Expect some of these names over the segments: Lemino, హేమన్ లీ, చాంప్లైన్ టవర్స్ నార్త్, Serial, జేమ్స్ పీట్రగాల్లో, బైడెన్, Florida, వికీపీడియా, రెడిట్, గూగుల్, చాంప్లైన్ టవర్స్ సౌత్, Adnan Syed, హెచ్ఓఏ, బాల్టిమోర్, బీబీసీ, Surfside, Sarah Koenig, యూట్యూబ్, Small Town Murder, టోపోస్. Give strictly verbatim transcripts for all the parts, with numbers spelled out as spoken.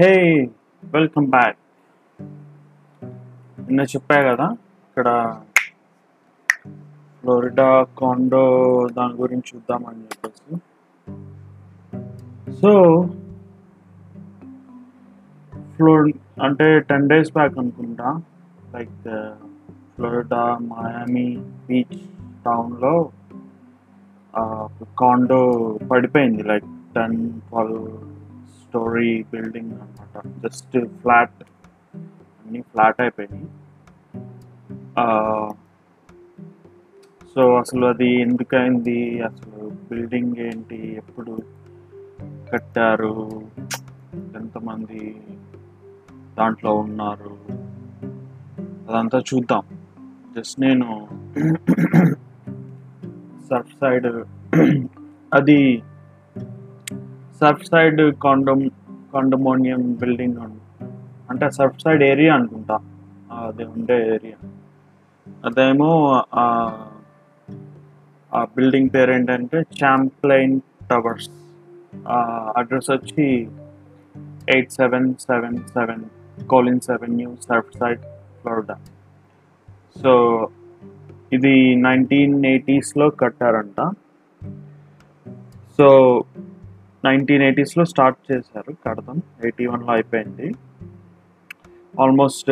Hey, welcome back. నిన్న చెప్పా కదా ఇక్కడ ఫ్లోరిడా కాండో దాని గురించి చూద్దామని చెప్పేసి. సో ఫ్లో అంటే టెన్ డేస్ బ్యాక్ అనుకుంటా, లైక్ ఫ్లోరిడా మయామి బీచ్ టౌన్లో కాండో పడిపోయింది. Like ten twelve story building అనమాట, జస్ట్ ఫ్లాట్, అన్నీ ఫ్లాట్ అయిపోయినాయి. సో అసలు అది ఎందుకైంది, అసలు బిల్డింగ్ ఏంటి, ఎప్పుడు కట్టారు, ఎంతమంది దాంట్లో ఉన్నారు, అదంతా చూద్దాం. జస్ట్ నేను సర్ఫ్ సైడ్ అది Surf side condo condominium building అంటే సర్ఫ్ సైడ్ ఏరియా అనుకుంటా అది ఉండే ఏరియా. అదేమో ఆ బిల్డింగ్ పేరు ఏంటంటే చాంప్లైన్ టవర్స్, అడ్రస్ వచ్చి eight seven seven seven Collins avenue, Surf side, Florida. So ఇది నైన్టీన్ ఎయిటీస్లో కట్టారంట. సో నైన్టీన్ ఎయిటీస్లో స్టార్ట్ చేశారు కడతాం, ఎయిటీ వన్లో అయిపోయింది. Almost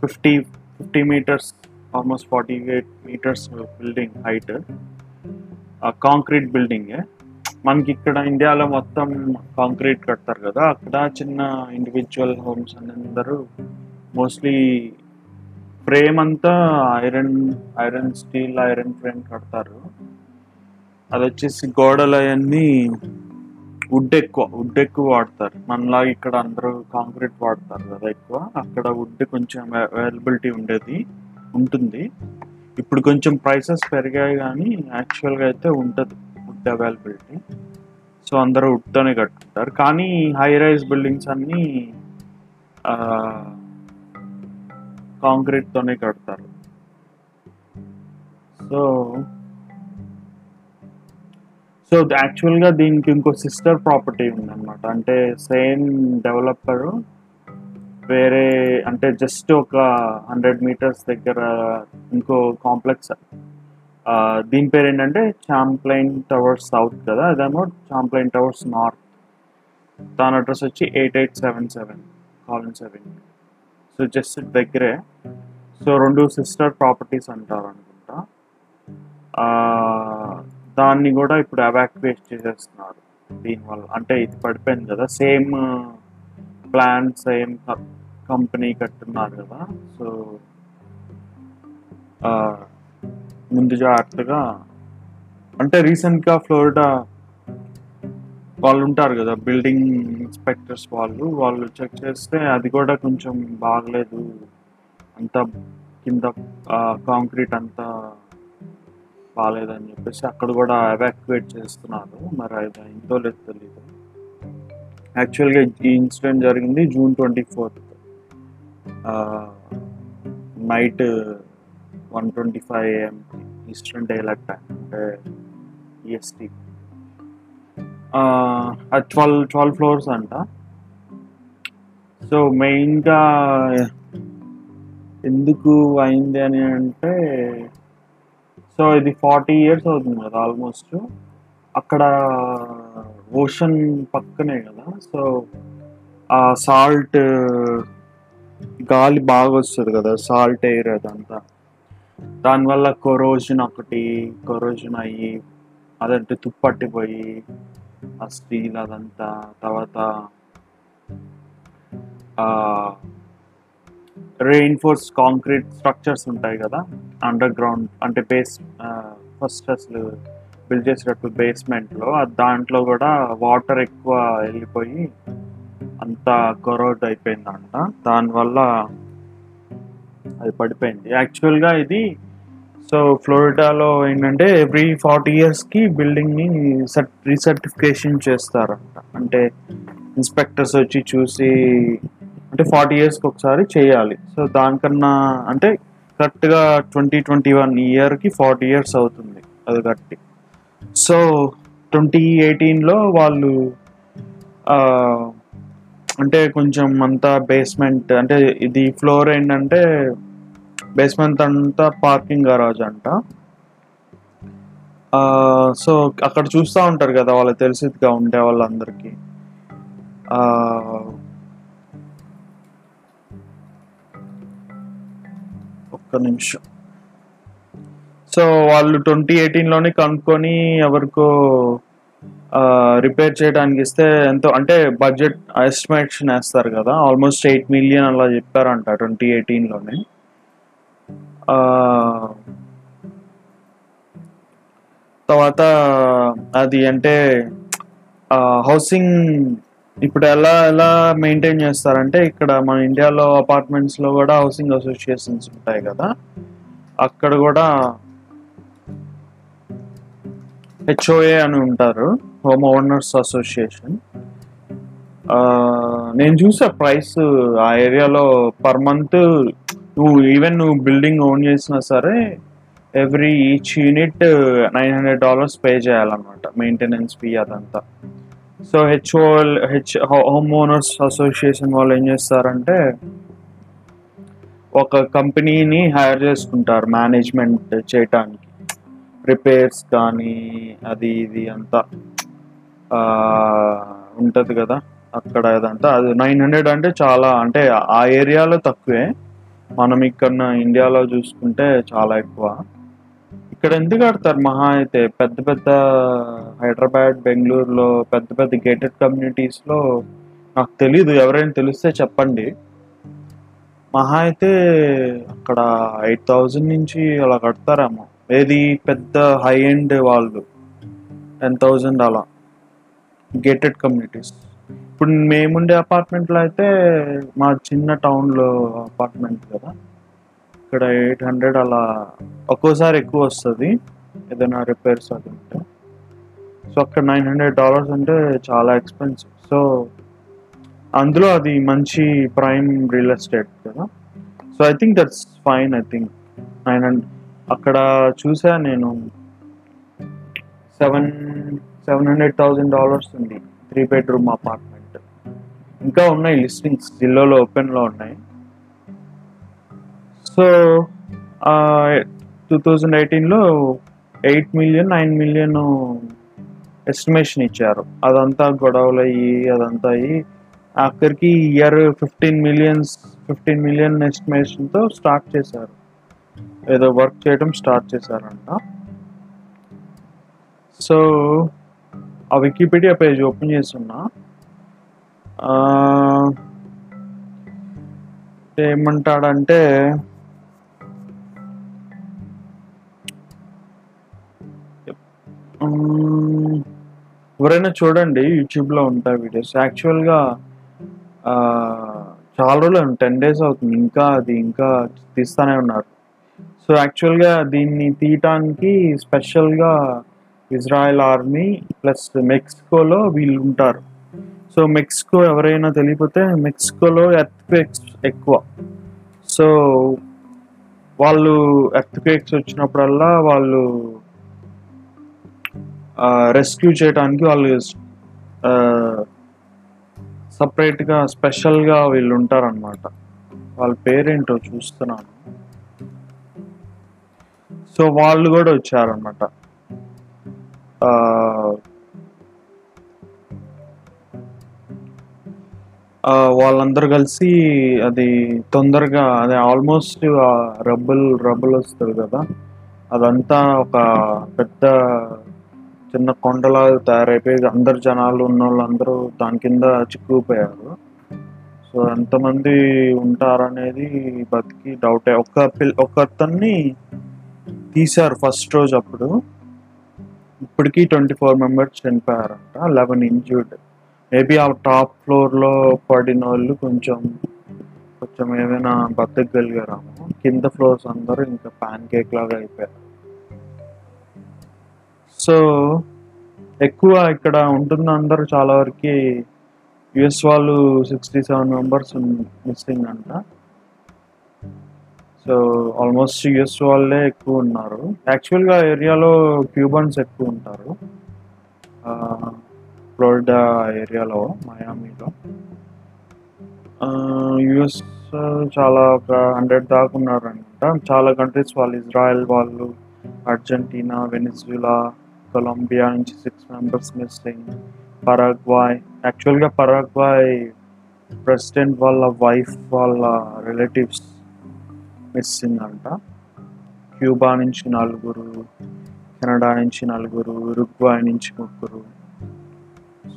fifty fifty metres, almost forty eight metres building height, concrete బిల్డింగే. మనకి ఇక్కడ ఇండియాలో మొత్తం కాంక్రీట్ కడతారు కదా, అక్కడ చిన్న ఇండివిజువల్ హోమ్స్ అందరూ మోస్ట్లీ ఫ్రేమ్ అంతా iron iron steel iron frame కడతారు. అది వచ్చేసి గోడలు అవన్నీ వుడ్ ఎక్కువ వుడ్ ఎక్కువ వాడతారు. మనలాగా ఇక్కడ అందరూ కాంక్రీట్ వాడతారు కదా ఎక్కువ, అక్కడ వుడ్ కొంచెం అవైలబిలిటీ ఉండేది ఉంటుంది. ఇప్పుడు కొంచెం ప్రైసెస్ పెరిగాయి, కానీ యాక్చువల్గా అయితే ఉంటుంది వుడ్ అవైలబిలిటీ. సో అందరూ వుడ్తోనే కట్టుకుంటారు. కానీ హై రైజ్ బిల్డింగ్స్ అన్నీ కాంక్రీట్తోనే కడతారు. సో సో యాక్చువల్గా దీనికి ఇంకో సిస్టర్ ప్రాపర్టీ ఉందన్నమాట, అంటే సేమ్ డెవలపరు వేరే, అంటే జస్ట్ ఒక హండ్రెడ్ మీటర్స్ దగ్గర ఇంకో కాంప్లెక్స్. దీని పేరు ఏంటంటే చాంప్లైన్ టవర్స్ సౌత్ కదా, అదేమో చాంప్లైన్ టవర్స్ నార్త్. దాని అడ్రస్ వచ్చి eight eight seven seven Collins avenue. So just దగ్గరే. సో రెండు సిస్టర్ ప్రాపర్టీస్ అంటారు అనుకుంటా. దాన్ని కూడా ఇప్పుడు ఎవాక్యుయేట్ చేసేస్తున్నారు దీనివల్ల. అంటే ఇది పడిపోయింది కదా, సేమ్ ప్లాన్ సేమ్ కంపెనీ కట్టున్నారు కదా, సో ముందు జాగ్రత్తగా. అంటే రీసెంట్గా ఫ్లోరిడా వాళ్ళు ఉంటారు కదా బిల్డింగ్ ఇన్స్పెక్టర్స్ వాళ్ళు, వాళ్ళు చెక్ చేస్తే అది కూడా కొంచెం బాగలేదు, అంతా కింద కాంక్రీట్ అంతా బాగాలేదని చెప్పేసి అక్కడ కూడా ఎవాక్యుయేట్ చేస్తున్నారు. మరి అది ఇంతో లేదు తెలీదు. యాక్చువల్గా ఈ ఇన్సిడెంట్ జరిగింది June twenty fourth night one twenty five AM eastern daylight time, అంటే ఈఎస్టీ. అది ట్వెల్వ్ ట్వెల్వ్ ఫ్లోర్స్ అంట. సో మెయిన్గా ఎందుకు అయింది అని అంటే, సో ఇది ఫార్టీ ఇయర్స్ అవుతుంది కదా ఆల్మోస్ట్, అక్కడ ఓషన్ పక్కనే కదా, సో ఆ సాల్ట్ గాలి బాగా వస్తుంది కదా, సాల్ట్ ఎయిర్ అదంతా, దానివల్ల కొరోజన్ ఒకటి కొరోజన్ అయ్యి అదంటే తుప్పట్టిపోయి ఆ స్టీల్ అదంతా, తర్వాత రెయిన్ఫోర్స్ కాంక్రీట్ స్ట్రక్చర్స్ ఉంటాయి కదా అండర్ గ్రౌండ్, అంటే బేస్ ఫస్ట్ అసలు బిల్డ్ చేసేటప్పుడు బేస్మెంట్లో, దాంట్లో కూడా వాటర్ ఎక్కువ వెళ్ళిపోయి అంతా కరోడ్ అయిపోయిందంట, దానివల్ల అది పడిపోయింది. యాక్చువల్గా ఇది సో ఫ్లోరిడాలో ఏంటంటే ఎవ్రీ ఫార్టీ ఇయర్స్కి బిల్డింగ్ని సర్ట్ రీసర్టిఫికేషన్ చేస్తారంట. అంటే ఇన్స్పెక్టర్స్ వచ్చి చూసి, అంటే ఫార్టీ ఇయర్స్కి ఒకసారి చేయాలి. సో దానికన్నా అంటే కరెక్ట్గా ట్వంటీ ట్వంటీ వన్ ఇయర్కి ఫార్టీ ఇయర్స్ అవుతుంది అది కట్టి. సో ట్వంటీ ఎయిటీన్లో వాళ్ళు అంటే కొంచెం అంతా బేస్మెంట్, అంటే ఇది ఫ్లోర్ ఏంటంటే బేస్మెంట్ అంతా పార్కింగ్ గరాజ్ అంట. సో అక్కడ చూస్తూ ఉంటారు కదా వాళ్ళకి తెలిసిదిగా ఉండే వాళ్ళందరికీ. ఒక్క నిమిషం. సో వాళ్ళు ట్వంటీ ఎయిటీన్లోనే కనుక్కొని ఎవరికో రిపేర్ చేయడానికి ఇస్తే ఎంతో, అంటే బడ్జెట్ ఎస్టిమేషన్ వేస్తారు కదా, ఆల్మోస్ట్ ఎయిట్ మిలియన్ అలా చెప్పారంట ట్వంటీ ఎయిటీన్లోనే. తర్వాత అది అంటే హౌసింగ్ ఇప్పుడు ఎలా ఎలా మెయింటైన్ చేస్తారంటే, ఇక్కడ మన ఇండియాలో అపార్ట్మెంట్స్లో కూడా హౌసింగ్ అసోసియేషన్స్ ఉంటాయి కదా, అక్కడ కూడా హెచ్ఓఏ అని ఉంటారు, హోమ్ ఓనర్స్ అసోసియేషన్. నేను చూసా ప్రైస్ ఆ ఏరియాలో పర్ మంత్, నువ్వు ఈవెన్ నువ్వు బిల్డింగ్ ఓన్ చేసినా సరే every each unit nine hundred dollars pay చేయాలన్నమాట, మెయింటెనెన్స్ ఫీ అదంతా. So HO H homeowners association వాళ్ళు ఏం చేస్తారంటే ఒక కంపెనీని హైర్ చేసుకుంటారు మేనేజ్మెంట్ చేయటానికి, రిపేర్స్ కానీ అది ఇది అంతా ఉంటుంది కదా అక్కడ అదంతా. అది నైన్ హండ్రెడ్ అంటే చాలా, అంటే ఆ ఏరియాలో తక్కువే, మనం ఇక్కడ ఇండియాలో చూసుకుంటే చాలా ఎక్కువ. ఇక్కడ ఎందుకు కడతారు మహా అయితే పెద్ద పెద్ద హైదరాబాద్ బెంగళూరులో పెద్ద పెద్ద గేటెడ్ కమ్యూనిటీస్లో, నాకు తెలీదు, ఎవరైనా తెలిస్తే చెప్పండి. మహా అయితే అక్కడ ఎయిట్ థౌజండ్ నుంచి అలా కడతారేమో, ఏది పెద్ద హై ఎండ్ వాళ్ళు టెన్ థౌజండ్ అలా గేటెడ్ కమ్యూనిటీస్. ఇప్పుడు మేముండే అపార్ట్మెంట్లో అయితే మా చిన్న టౌన్లో అపార్ట్మెంట్ కదా, ఇక్కడ ఎయిట్ హండ్రెడ్ అలా ఒక్కోసారి ఎక్కువ వస్తుంది ఏదైనా రిపేర్స్ అది ఉంటే. సో అక్కడ నైన్ హండ్రెడ్ డాలర్స్ అంటే చాలా ఎక్స్పెన్సివ్. సో అందులో అది మంచి ప్రైమ్ రియల్ ఎస్టేట్ కదా, so I think that's fine. I think nine hundred అక్కడ చూసా నేను, seven seven hundred thousand dollars ఉంది త్రీ బెడ్రూమ్ అపార్ట్మెంట్. ఇంకా ఉన్నాయి లిస్టింగ్స్ జిల్లాలో ఓపెన్లో ఉన్నాయి. సో టూ థౌజండ్ ఎయిటీన్లో eight million nine million estimation ఇచ్చారు, అదంతా గొడవలు అయ్యి అదంతా అయ్యి ఆఖరికి year fifteen millions fifteen million ఎస్టిమేషన్తో స్టార్ట్ చేశారు, ఏదో వర్క్ చేయడం స్టార్ట్ చేశారంట. సో ఆ వికీపీడియా పేజ్ ఓపెన్ చేస్తున్నా, ఏమంటాడంటే ఎవరైనా చూడండి యూట్యూబ్లో ఉంటాయి వీడియోస్. యాక్చువల్గా చాలా రోజులు టెన్ డేస్ అవుతుంది, ఇంకా అది ఇంకా తీస్తూనే ఉన్నారు. సో యాక్చువల్గా దీన్ని తీయటానికి స్పెషల్గా ఇజ్రాయెల్ ఆర్మీ ప్లస్ మెక్సికోలో వీళ్ళు ఉంటారు. సో మెక్సికో ఎవరైనా తెలియకపోతే మెక్సికోలో ఎర్త్క్వేక్స్ ఎక్కువ. సో వాళ్ళు ఎర్త్క్వేక్స్ వచ్చినప్పుడల్లా వాళ్ళు రెస్క్యూ చేయడానికి వాళ్ళు సపరేట్గా స్పెషల్గా వీళ్ళు ఉంటారనమాట. వాళ్ళ పేరేంటో చూస్తున్నాను. సో వాళ్ళు కూడా వచ్చారనమాట. వాళ్ళందరూ కలిసి అది తొందరగా అదే ఆల్మోస్ట్ రబ్బుల్ రబ్బుల్ వస్తుంది కదా, అదంతా ఒక పెద్ద చిన్న కొండలా తయారైపోయి అందరు జనాలు ఉన్న వాళ్ళందరూ దాని కింద చిక్కుపోయారు. సో ఎంతమంది ఉంటారనేది బతికి డౌటే. ఒక్క పిల్ ఒక్కతన్ని తీశారు ఫస్ట్ రోజు, అప్పుడు ఇప్పటికీ ట్వంటీ ఫోర్ మెంబర్స్ చనిపోయారంట, లెవెన్ ఇంజ్యూర్డ్. మేబీ ఆ టాప్ ఫ్లోర్లో పడిన వాళ్ళు కొంచెం కొంచెం ఏమైనా బతకగలిగారాము, కింద ఫ్లోర్స్ అందరూ ఇంకా ప్యాన్ కేక్ లాగా అయిపోయారు. సో ఎక్కువ ఇక్కడ ఉంటున్న అందరూ చాలా వరకు యుఎస్ వాళ్ళు సిక్స్టీ సెవెన్ మెంబర్స్ మిస్సింగ్ అంట. సో ఆల్మోస్ట్ యుఎస్ వాళ్ళే ఎక్కువ ఉన్నారు. యాక్చువల్గా ఏరియాలో క్యూబన్స్ ఎక్కువ ఉంటారు ఫ్లోరిడా ఏరియాలో, మయామీలో. యుఎస్ చాలా ఒక హండ్రెడ్ దాకా ఉన్నారనమాట. చాలా కంట్రీస్ వాళ్ళు, ఇజ్రాయెల్ వాళ్ళు, అర్జెంటీనా, వెనిజులా, కొలంబియా నుంచి సిక్స్ మెంబర్స్ మిస్సింగ్, పరాగ్వాయ్. యాక్చువల్గా పరాగ్వాయ్ ప్రెసిడెంట్ వాళ్ళ వైఫ్ వాళ్ళ రిలేటివ్స్ మిస్సింగ్ అంట. క్యూబా నుంచి నలుగురు, కెనడా నుంచి నలుగురు, ఉరుగ్వాయ్ నుంచి ముగ్గురు.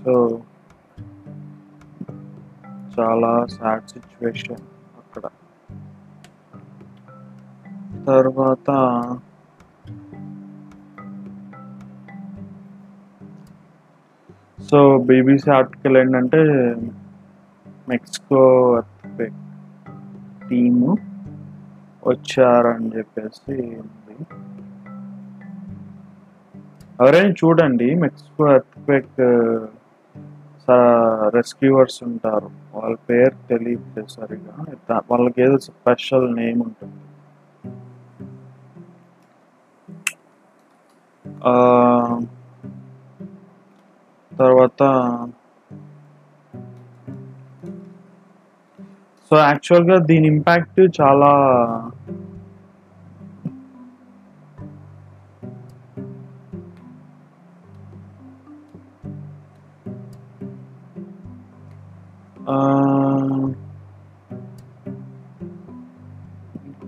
సో చాలా సాడ్ సిచ్యువేషన్ అక్కడ. తర్వాత సో బీబీసీ ఆర్టికల్ ఏంటంటే మెక్సికో టీము వచ్చారని చెప్పేసి ఉంది. ఎవరైనా చూడండి, మెక్సికో ఎర్త్క్వేక్ రెస్క్యూవర్స్ ఉంటారు, వాళ్ళ పేరు తెలియదు సరిగా, వాళ్ళకి ఏదో స్పెషల్ నేమ్ ఉంటుంది. తర్వాత సో యాక్చువల్గా దీని ఇంపాక్ట్ చాలా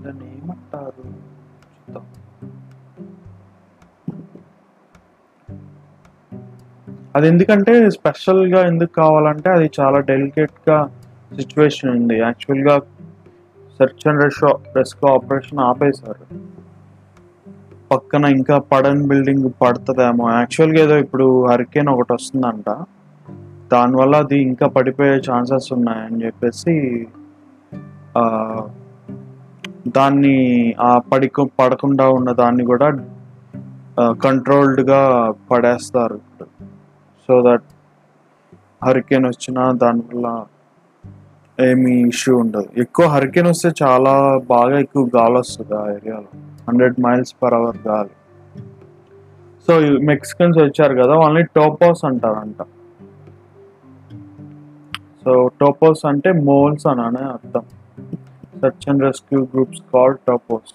దాన్ని ఏమంటారు చూద్దాం. అది ఎందుకంటే స్పెషల్గా ఎందుకు కావాలంటే అది చాలా డెలికేట్గా సిచ్యువేషన్ ఉంది. యాక్చువల్గా search and rescue rescue operation ఆపేశారు, పక్కన ఇంకా పడని బిల్డింగ్ పడుతుందేమో. యాక్చువల్గా ఏదో ఇప్పుడు హరికేన్ ఒకటి వస్తుందంట, దానివల్ల అది ఇంకా పడిపోయే ఛాన్సెస్ ఉన్నాయని చెప్పేసి దాన్ని ఆ పడికో పడకుండా ఉన్న దాన్ని కూడా కంట్రోల్డ్గా పడేస్తారు ఇప్పుడు, సో దట్ హరికేన్ వచ్చినా దానివల్ల ఏమి ఇష్యూ ఉండదు. ఎక్కువ హరికేన్ వస్తే చాలా బాగా ఎక్కువ గాలి వస్తుంది ఆ ఏరియాలో, హండ్రెడ్ మైల్స్ పర్ అవర్ గాలి. సో మెక్సికన్స్ వచ్చారు కదా, వాళ్ళని టోపోస్ అంటారంట. సో టోపోస్ అంటే మోల్స్ అననే అర్థం. Search and rescue groups call టోపోస్.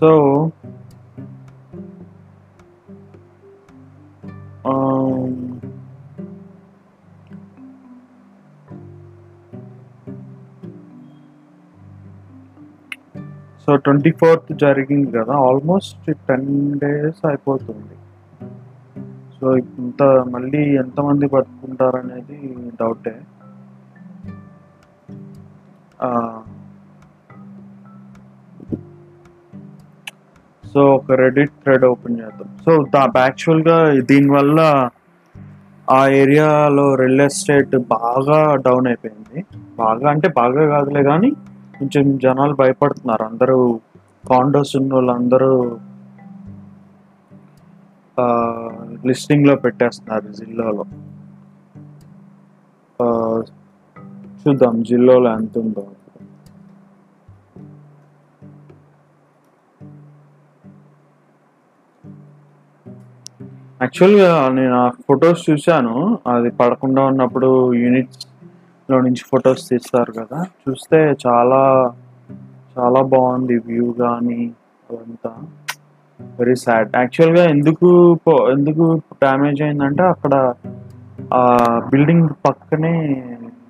So so twenty fourth జరిగింది కదా, ఆల్మోస్ట్ టెన్ డేస్ అయిపోతుంది. సో ఇంత మళ్ళీ ఎంతమంది బతుకుంటారనేది డౌటే. సో ఒక రెడిట్ థ్రెడ్ ఓపెన్ చేద్దాం. సో యాక్చువల్గా దీనివల్ల ఆ ఏరియాలో రియల్ ఎస్టేట్ బాగా డౌన్ అయిపోయింది. బాగా అంటే బాగా కాదులే, కానీ కొంచెం జనాలు భయపడుతున్నారు. అందరూ కాండోస్ ఉన్న వాళ్ళందరూ లిస్టింగ్లో పెట్టేస్తున్నారు జిల్లాలో. చూద్దాం జిల్లాలో ఎంత ఉందో. యాక్చువల్గా నేను ఆ ఫొటోస్ చూశాను, అది పడకుండా ఉన్నప్పుడు యూనిట్స్లో నుంచి ఫొటోస్ తీస్తారు కదా, చూస్తే చాలా చాలా బాగుంది వ్యూ కానీ అదంతా. Very sad. యాక్చువల్గా ఎందుకు ఎందుకు డ్యామేజ్ అయిందంటే అక్కడ ఆ బిల్డింగ్ పక్కనే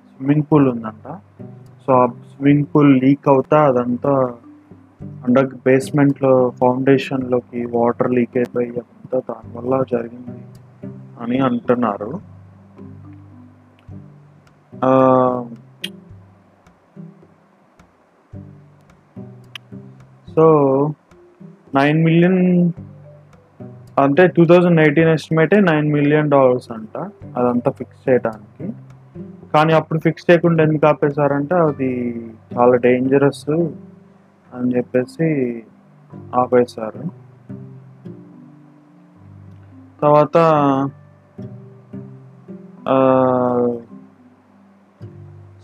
స్విమ్మింగ్ పూల్ ఉందంట. సో ఆ స్విమ్మింగ్ పూల్ లీక్ అవుతా అదంతా అండర్ బేస్మెంట్లో ఫౌండేషన్లోకి వాటర్ లీక్ అయిపోయి దానివల్ల జరిగింది అని అంటున్నారు. సో నైన్ మిలియన్ అంటే టూ థౌజండ్ ఎయిటీన్ ఎస్టిమేటే నైన్ మిలియన్ డాలర్స్ అంట అదంతా ఫిక్స్ చేయడానికి. కానీ అప్పుడు ఫిక్స్ చేయకుండా ఎందుకు ఆపేశారంటే అది చాలా డేంజరస్ అని చెప్పేసి ఆపేశారు. తర్వాత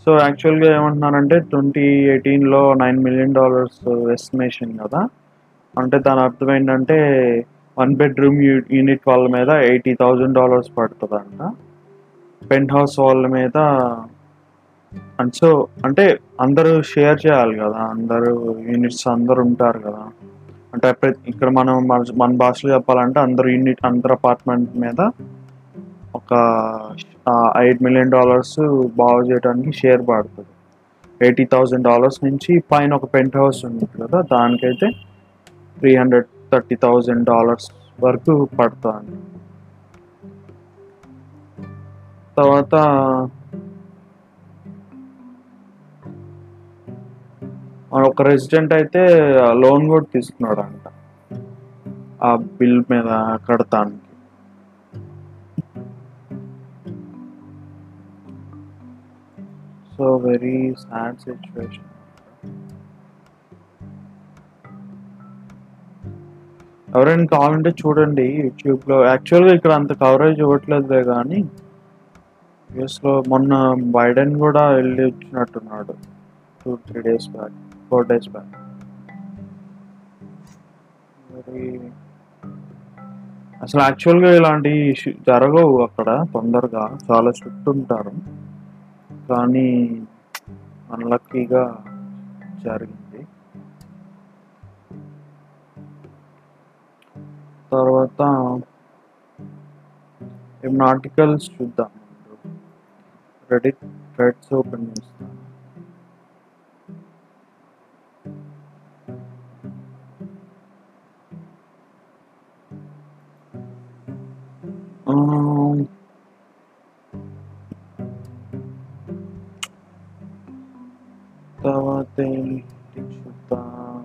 సో యాక్చువల్గా ఏమంటున్నారంటే ట్వంటీ ఎయిటీన్లో నైన్ మిలియన్ డాలర్స్ ఎస్టిమేషన్ కదా, అంటే దాని అర్థం ఏంటంటే వన్ బెడ్రూమ్ యూనిట్ వాళ్ళ మీద ఎయిటీ థౌజండ్ డాలర్స్ పడుతుందంట, పెంట్ హౌస్ వాళ్ళ మీద అండ్ సో అంటే అందరూ షేర్ చేయాలి కదా, అందరూ యూనిట్స్ అందరు ఉంటారు కదా, అంటే ఇక్కడ మనం మన భాషలో చెప్పాలంటే అందరు యూనిట్ అందరు అపార్ట్మెంట్ మీద ఒక ఎయిట్ మిలియన్ డాలర్స్ బాగు చేయడానికి షేర్ పడుతుంది. ఎయిటీ థౌజండ్ డాలర్స్ నుంచి పైన ఒక పెంట్ హౌస్ ఉంటుంది కదా, దానికైతే three hundred thirty thousand dollars వరకు పడుతుంది. తర్వాత ఒక రెసిడెంట్ అయితే లోన్ కూడా తీసుకున్నాడు అంట ఆ బిల్ మీద కడతాను. So very sad situation. ఎవరైనా కావాలంటే చూడండి యూట్యూబ్లో. యాక్చువల్గా ఇక్కడ అంత కవరేజ్ ఇవ్వట్లేదులే, కానీ యూఎస్లో మొన్న బైడెన్ కూడా వెళ్ళి వచ్చినట్టున్నాడు two three days back four days back. మరి అసలు యాక్చువల్గా ఇలాంటి ఇష్యూ జరగవు అక్కడ తొందరగా, చాలా స్ట్రిక్ట్ ఉంటారు, కానీ అన్లక్కీగా జరిగింది. తర్వాత ఏమైనా ఆర్టికల్స్ చూద్దాం. రెడిట్ థ్రెడ్స్ ఓపెన్ చేస్తాను. తర్వాత చూద్దాం.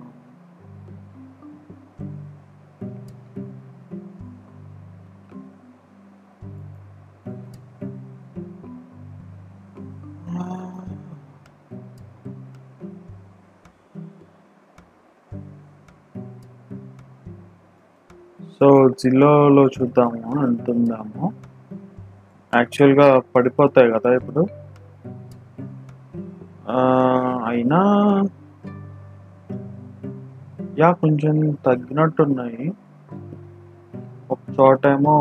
సో జిల్లాలో చూద్దాము అంటుందాము. యాక్చువల్గా పడిపోతాయి కదా ఇప్పుడు, అయినా యా కొంచెం తగ్గినట్టున్నాయి. ఒక చోట ఏమో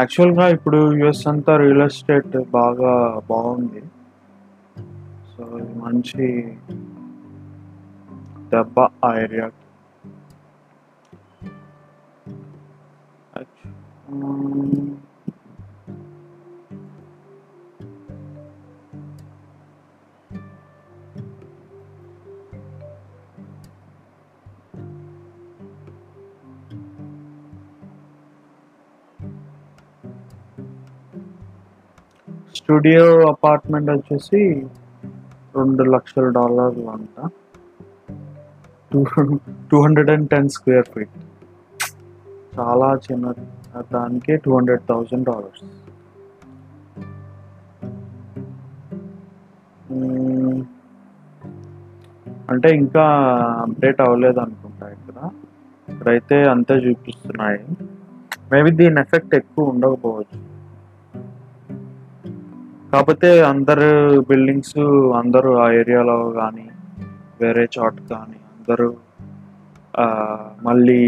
యాక్చువల్గా ఇప్పుడు యుఎస్ అంతా రియల్ ఎస్టేట్ బాగా బాగుంది, సో మంచి దెబ్బ ఆ ఏరియాకి. స్టూడియో అపార్ట్మెంట్ వచ్చేసి రెండు లక్షల డాలర్లు అంట, two two hundred and ten square feet, చాలా చిన్న దానికే టూ హండ్రెడ్ థౌజండ్ డాలర్స్. అంటే ఇంకా అప్డేట్ అవ్వలేదు అనుకుంటా ఇక్కడ, ఇక్కడైతే అంతే చూపిస్తున్నాయి. మేబీ దీని ఎఫెక్ట్ ఎక్కువ ఉండకపోవచ్చు, కాకపోతే అందరు బిల్డింగ్స్ అందరూ ఆ ఏరియాలో కానీ వేరే చోట కానీ అందరూ మళ్ళీ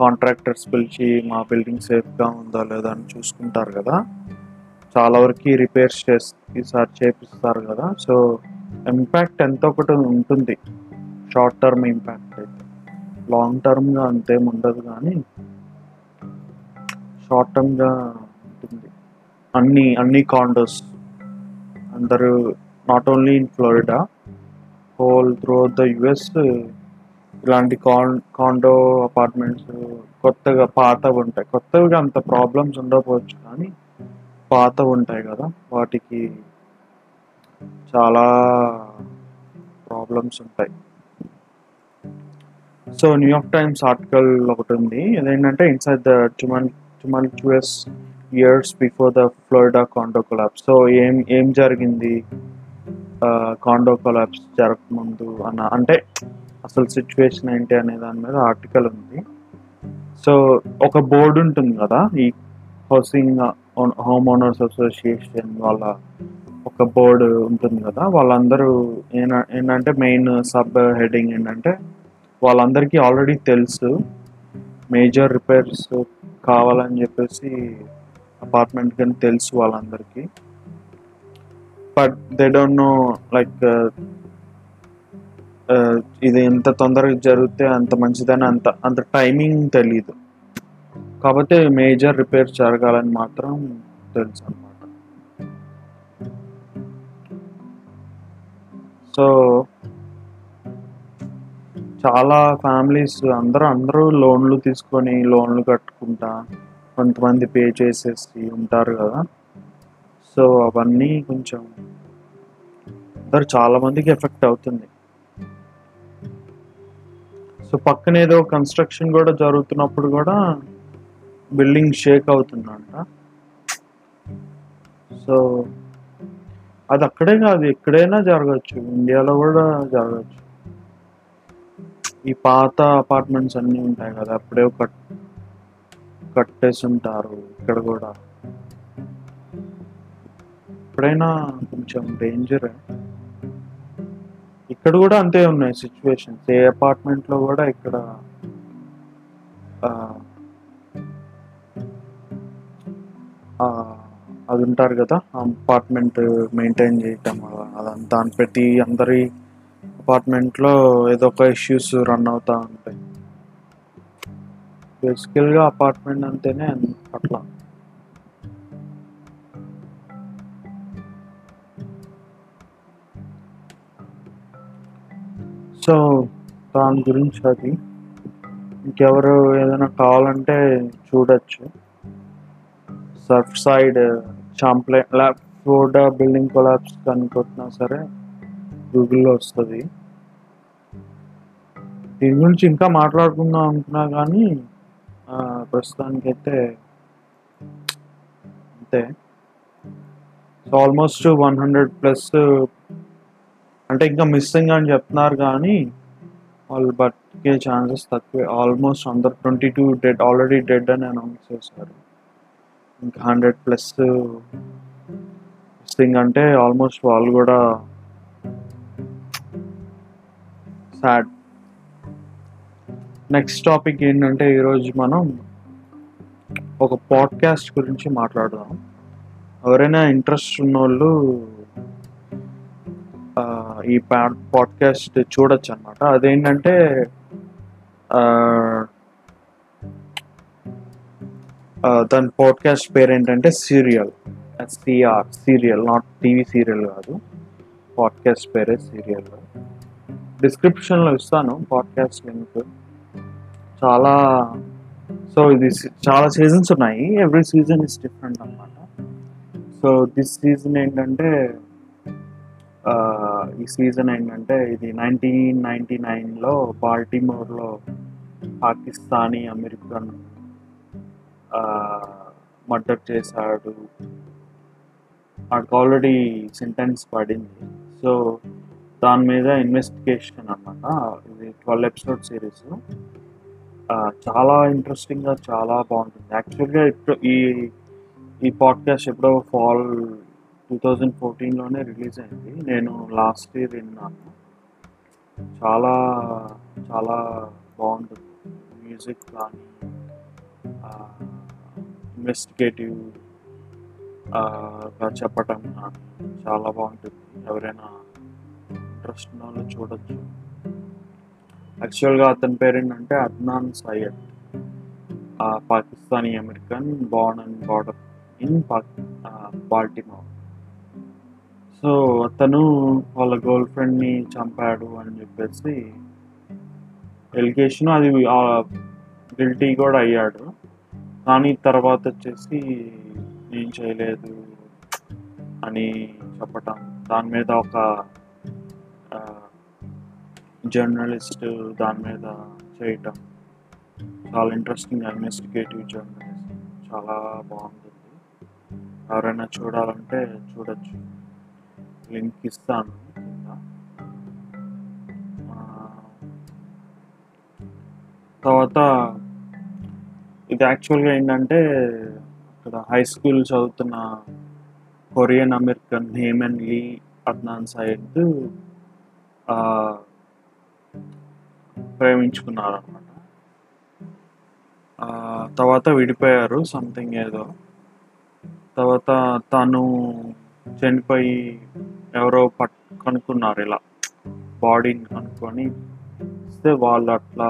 కాంట్రాక్టర్స్ పిలిచి మా బిల్డింగ్ సేఫ్గా ఉందా లేదా అని చూసుకుంటారు కదా, చాలా వరకు రిపేర్స్ చేసి ఈసారి చేపిస్తారు కదా. సో ఇంపాక్ట్ ఎంతో ఒకటి ఉంటుంది, షార్ట్ టర్మ్ ఇంపాక్ట్ అయితే, లాంగ్ టర్మ్గా అంతేం ఉండదు కానీ షార్ట్ టర్మ్గా ఉంటుంది. అన్ని అన్ని కాండోస్ అందరూ not only in Florida, whole throughout the US ఇలాంటి కాన్ కాండో అపార్ట్మెంట్స్ కొత్తగా పాతవి ఉంటాయి. కొత్తవిగా అంత ప్రాబ్లమ్స్ ఉండకపోవచ్చు కానీ పాతవి ఉంటాయి కదా, వాటికి చాలా ప్రాబ్లమ్స్ ఉంటాయి. సో న్యూయార్క్ టైమ్స్ ఆర్టికల్ ఒకటి ఉంది, అదేంటంటే inside the టుమాల్చుయస్ years before the Florida condo collapse. So ఏం ఏం జరిగింది కాండో కొలాప్స్ జరగకముందు అన్న, అంటే అసలు సిచ్యువేషన్ ఏంటి అనే దాని మీద ఆర్టికల్ ఉంది. సో ఒక బోర్డు ఉంటుంది కదా ఈ హౌసింగ్ హోమ్ ఓనర్స్ అసోసియేషన్ వాళ్ళ, ఒక బోర్డు ఉంటుంది కదా, వాళ్ళందరూ ఏంటంటే మెయిన్ సబ్ హెడ్డింగ్ ఏంటంటే వాళ్ళందరికీ ఆల్రెడీ తెలుసు మేజర్ రిపేర్స్ కావాలని చెప్పేసి అపార్ట్మెంట్ కానీ తెలుసు వాళ్ళందరికీ. But they don't know like ఇది ఎంత తొందరగా జరిగితే అంత మంచిదని అంత అంత టైమింగ్ తెలీదు. కాబట్టి మేజర్ రిపేర్ జరగాలని మాత్రం తెలుసు అన్నమాట. సో చాలా ఫ్యామిలీస్ అందరూ అందరూ లోన్లు తీసుకొని లోన్లు కట్టుకుంటా కొంతమంది పే చేసేసి ఉంటారు కదా. సో అవన్నీ కొంచెం అందరు చాలామందికి ఎఫెక్ట్ అవుతుంది. సో పక్కన ఏదో కన్స్ట్రక్షన్ కూడా జరుగుతున్నప్పుడు కూడా బిల్డింగ్ షేక్ అవుతుందంట. సో అది అక్కడే కాదు, ఎక్కడైనా జరగచ్చు, ఇండియాలో కూడా జరగచ్చు. ఈ పాత అపార్ట్మెంట్స్ అన్నీ ఉంటాయి కదా, అప్పుడే కట్ కట్టేసి ఉంటారు ఇక్కడ కూడా. ఎప్పుడైనా కొంచెం డేంజరే. ఇక్కడ కూడా అంతే ఉన్నాయి సిచ్యువేషన్స్. ఏ అపార్ట్మెంట్లో కూడా ఇక్కడ అది ఉంటారు కదా అపార్ట్మెంట్ మెయింటైన్ చేయటం అదంతా, ప్రతి అందరి అపార్ట్మెంట్లో ఏదో ఒక ఇష్యూస్ రన్ అవుతూ ఉంటాయి. బేసికల్గా అపార్ట్మెంట్ అంటేనే అట్లా. సో దాని గురించి అది ఇంకెవరు ఏదైనా కావాలంటే చూడచ్చు. Surfside Champlain Florida building collapse అనుకుంటున్నా సరే గూగుల్లో వస్తుంది. దీని గురించి ఇంకా మాట్లాడుకుందాం అనుకున్నా కానీ ప్రస్తుతానికైతే అంతే. So almost one hundred plus అంటే ఇంకా మిస్సింగ్ అని చెప్తున్నారు కానీ వాళ్ళు బతికే ఛాన్సెస్ తక్కువే. ఆల్మోస్ట్ అందరు twenty two dead already dead అని అనౌన్స్ చేశారు. ఇంకా హండ్రెడ్ ప్లస్ మిస్సింగ్ అంటే ఆల్మోస్ట్ వాళ్ళు కూడా సాడ్. నెక్స్ట్ టాపిక్ ఏంటంటే ఈరోజు మనం ఒక పాడ్కాస్ట్ గురించి మాట్లాడదాం. ఎవరైనా ఇంట్రెస్ట్ ఉన్నోళ్ళు ఈ పాడ్కాస్ట్ చూడొచ్చు అన్నమాట. అదేంటంటే దాని పాడ్కాస్ట్ పేరు ఏంటంటే Serial, CR Serial, not TV serial కాదు, పాడ్కాస్ట్ పేరే సీరియల్. డిస్క్రిప్షన్లో ఇస్తాను పాడ్కాస్ట్ లింక్. చాలా సో ఇది చాలా సీజన్స్ ఉన్నాయి, ఎవ్రీ సీజన్ ఇస్ డిఫరెంట్ అన్నమాట. సో దిస్ సీజన్ ఏంటంటే ఈ సీజన్ ఏంటంటే ఇది నైన్టీన్ నైంటీ నైన్లో బాల్టిమోర్లో పాకిస్తానీ అమెరికన్ మర్డర్ చేశాడు. వాడికి ఆల్రెడీ సెంటెన్స్ పడింది. సో దాని మీద ఇన్వెస్టిగేషన్ అన్నమాట. ఇది ట్వెల్వ్ ఎపిసోడ్ సిరీస్, చాలా ఇంట్రెస్టింగ్గా చాలా బాగుంటుంది. యాక్చువల్గా ఇప్పుడు ఈ ఈ పాడ్కాస్ట్ ఎప్పుడో ఫాల్ టూ థౌజండ్ ఫోర్టీన్లోనే రిలీజ్ అయింది. నేను లాస్ట్ ఇయర్ విన్నాను. చాలా చాలా బాగుంటుంది. మ్యూజిక్ కానీ ఇన్వెస్టిగేటివ్గా చెప్పటం కానీ చాలా బాగుంటుంది. ఎవరైనా ఇంట్రెస్ట్ ఉన్న వాళ్ళు చూడొచ్చు. యాక్చువల్గా అతని పేరేంటంటే Adnan Syed, Pakistani American, born and border in బాల్టిమోర్. So అతను వాళ్ళ గర్ల్ ఫ్రెండ్ని చంపాడు అని చెప్పేసి ఎలిగేషన్, అది గిల్టీ కూడా అయ్యాడు. కానీ తర్వాత వచ్చేసి నేను చేయలేదు అని చెప్పటం, దాని మీద ఒక జర్నలిస్ట్ దాని మీద చేయటం చాలా ఇంట్రెస్టింగ్. ఇన్వెస్టిగేటివ్ జర్నలిస్ట్ చాలా బాగుంటుంది. ఎవరైనా చూడాలంటే చూడొచ్చు, లింక్ ఇస్తాను. తర్వాత ఇది యాక్చువల్గా ఏంటంటే ఇక్కడ హై స్కూల్ చదువుతున్న Korean American హేమన్ లీ Adnan Syed ప్రేమించుకున్నారు అన్నమాట. తర్వాత విడిపోయారు, సంథింగ్ ఏదో. తర్వాత తను చనిపోయి ఎవరో పట్ కనుక్కున్నారు, ఇలా బాడీని కనుక్కొని ఇస్తే వాళ్ళు అట్లా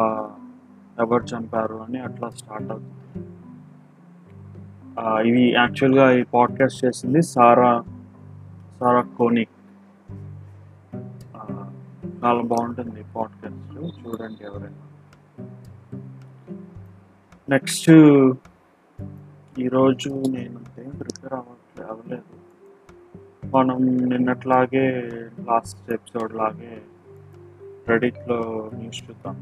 ఎవరు చంపారు అని అట్లా స్టార్ట్ అవుతుంది. ఇది యాక్చువల్గా ఈ పాడ్కాస్ట్ చేసింది సారా సారా కోనిక్. చాలా బాగుంటుంది పాడ్కాస్ట్, చూడండి ఎవరైనా. నెక్స్ట్ ఈరోజు నేనంటే ప్రిపేర్ అవ్వట్లే అవ్వలేదు మనం నిన్నట్లాగే లాస్ట్ ఎపిసోడ్ లాగే రెడిట్లో న్యూస్ చూద్దాం.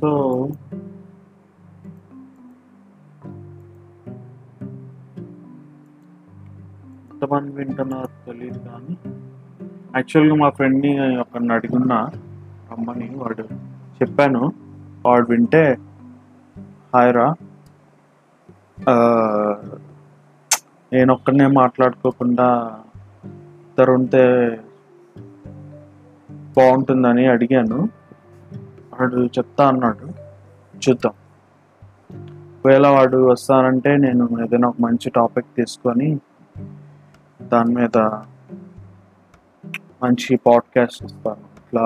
సో ఎంతమంది వింటున్నారో తెలియదు, కానీ యాక్చువల్గా మా ఫ్రెండ్ని ఒకరిని అడుగున్నా రమ్మని. వాడు చెప్పాను, వాడు వింటే హాయ్రా నేను ఒక్కడనే మాట్లాడుకోకుండా ఇద్దరు ఉంటే బాగుంటుందని అడిగాను. వాడు చెప్తా అన్నాడు, చూద్దాం. ఒకవేళ వాడు వస్తానంటే నేను ఏదైనా ఒక మంచి టాపిక్ తీసుకొని దాని మీద మంచి పాడ్కాస్ట్ ఇస్తాను, ఇట్లా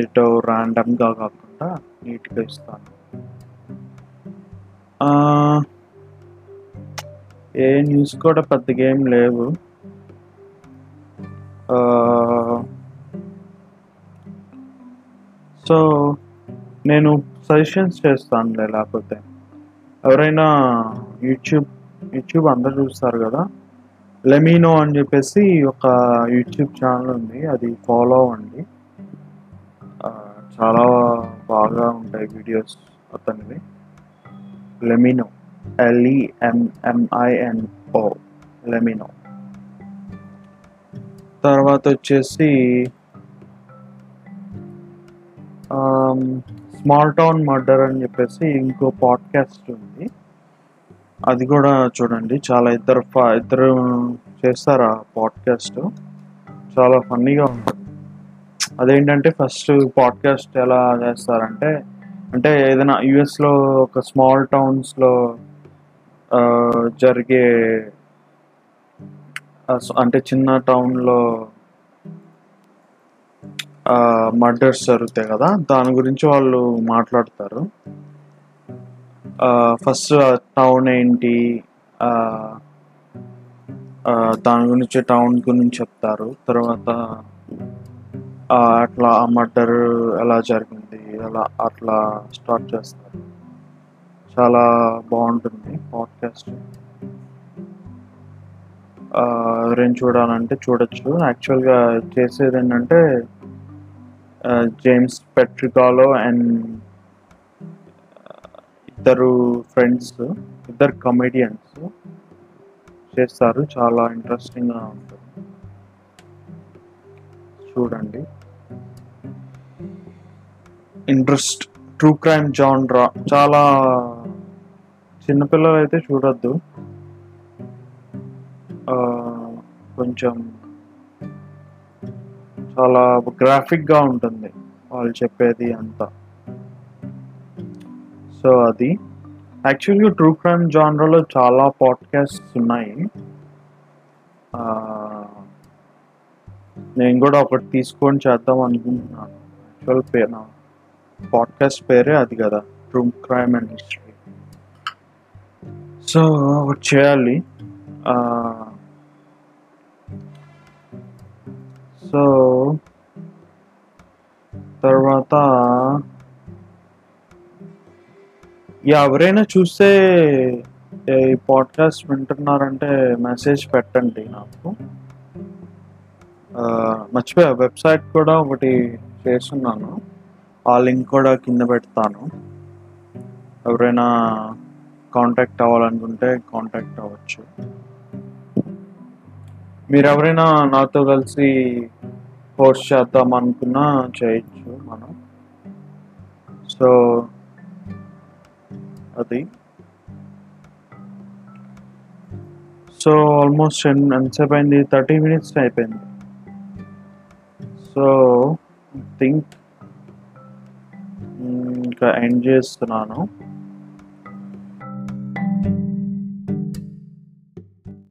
ఏటో ర్యాండమ్గా కాకుండా నీట్గా ఇస్తాను. ఏ న్యూస్ కూడా పెద్దగా ఏం లేవు. సో నేను సజెషన్స్ చేస్తానులే, లేకపోతే ఎవరైనా యూట్యూబ్ యూట్యూబ్ అందరూ చూస్తారు కదా, లెమినో అని చెప్పేసి ఒక యూట్యూబ్ ఛానల్ ఉంది, అది ఫాలో అవ్వండి. చాలా బాగా ఉంటాయి వీడియోస్ అతనివి. లెమినో ఎల్ ఈ ఎమ్ ఎమ్ ఐ ఎన్ ఓ, లెమినో. తర్వాత వచ్చేసి స్మాల్ టౌన్ మర్డర్ అని చెప్పేసి ఇంకో పాడ్కాస్ట్ ఉంది, అది కూడా చూడండి. చాలా ఇద్దరు ఇద్దరు చేస్తారు ఆ పాడ్కాస్ట్, చాలా ఫన్నీగా ఉంటుంది. అదేంటంటే ఫస్ట్ పాడ్కాస్ట్ ఎలా చేస్తారంటే, అంటే ఏదైనా యూఎస్లో ఒక స్మాల్ టౌన్స్లో జరిగే, అంటే చిన్న టౌన్లో మర్డర్స్ జరుగుతాయి కదా, దాని గురించి వాళ్ళు మాట్లాడతారు. ఫస్ట్ టౌన్ ఏంటి, దాని గురించి టౌన్ గురించి చెప్తారు. తర్వాత అట్లా ఆ మర్డర్ ఎలా జరిగింది అలా అట్లా స్టార్ట్ చేస్తారు. చాలా బాగుంటుంది పాడ్కాస్ట్, ఎవరైనా చూడాలంటే చూడొచ్చు. యాక్చువల్గా చేసేది ఏంటంటే జేమ్స్ పీట్రగాల్లో అండ్ ఇద్దరు ఫ్రెండ్స్, ఇద్దరు కమెడియన్స్ చేస్తారు. చాలా ఇంట్రెస్టింగ్గా ఉంటుంది, చూడండి. ఇంట్రెస్ట్ ట్రూ క్రైమ్ జాన్రా, చాలా చిన్నపిల్లలు అయితే చూడొద్దు, కొంచెం చాలా గ్రాఫిక్గా ఉంటుంది వాళ్ళు చెప్పేది అంతా. సో అది యాక్చువల్గా ట్రూ క్రైమ్ జాన్రాలో చాలా పాడ్కాస్ట్స్ ఉన్నాయి. నేను కూడా ఒకటి తీసుకొని చేద్దాం అనుకుంటున్నాను. యాక్చువల్ పేరు పాడ్కాస్ట్ పేరే అది కదా, true crime and history. So ఒకటి చేయాలి. సో తర్వాత ఎవరైనా చూస్తే ఈ పాడ్కాస్ట్ వింటున్నారంటే మెసేజ్ పెట్టండి నాకు. మర్చిపోయా, వెబ్సైట్ కూడా ఒకటి చేస్తున్నాను, ఆ లింక్ కూడా కింద పెడతాను. ఎవరైనా కాంటాక్ట్ అవ్వాలనుకుంటే కాంటాక్ట్ అవ్వచ్చు. మీరు ఎవరైనా నాతో కలిసి కోర్స్ చేద్దాం అనుకున్నా చేయొచ్చు మనం. సో అది. సో ఆల్మోస్ట్ ఎంతసేపు అయింది, థర్టీ మినిట్స్ అయిపోయింది. So I think ఇంకా ఎండ్ చేస్తున్నాను.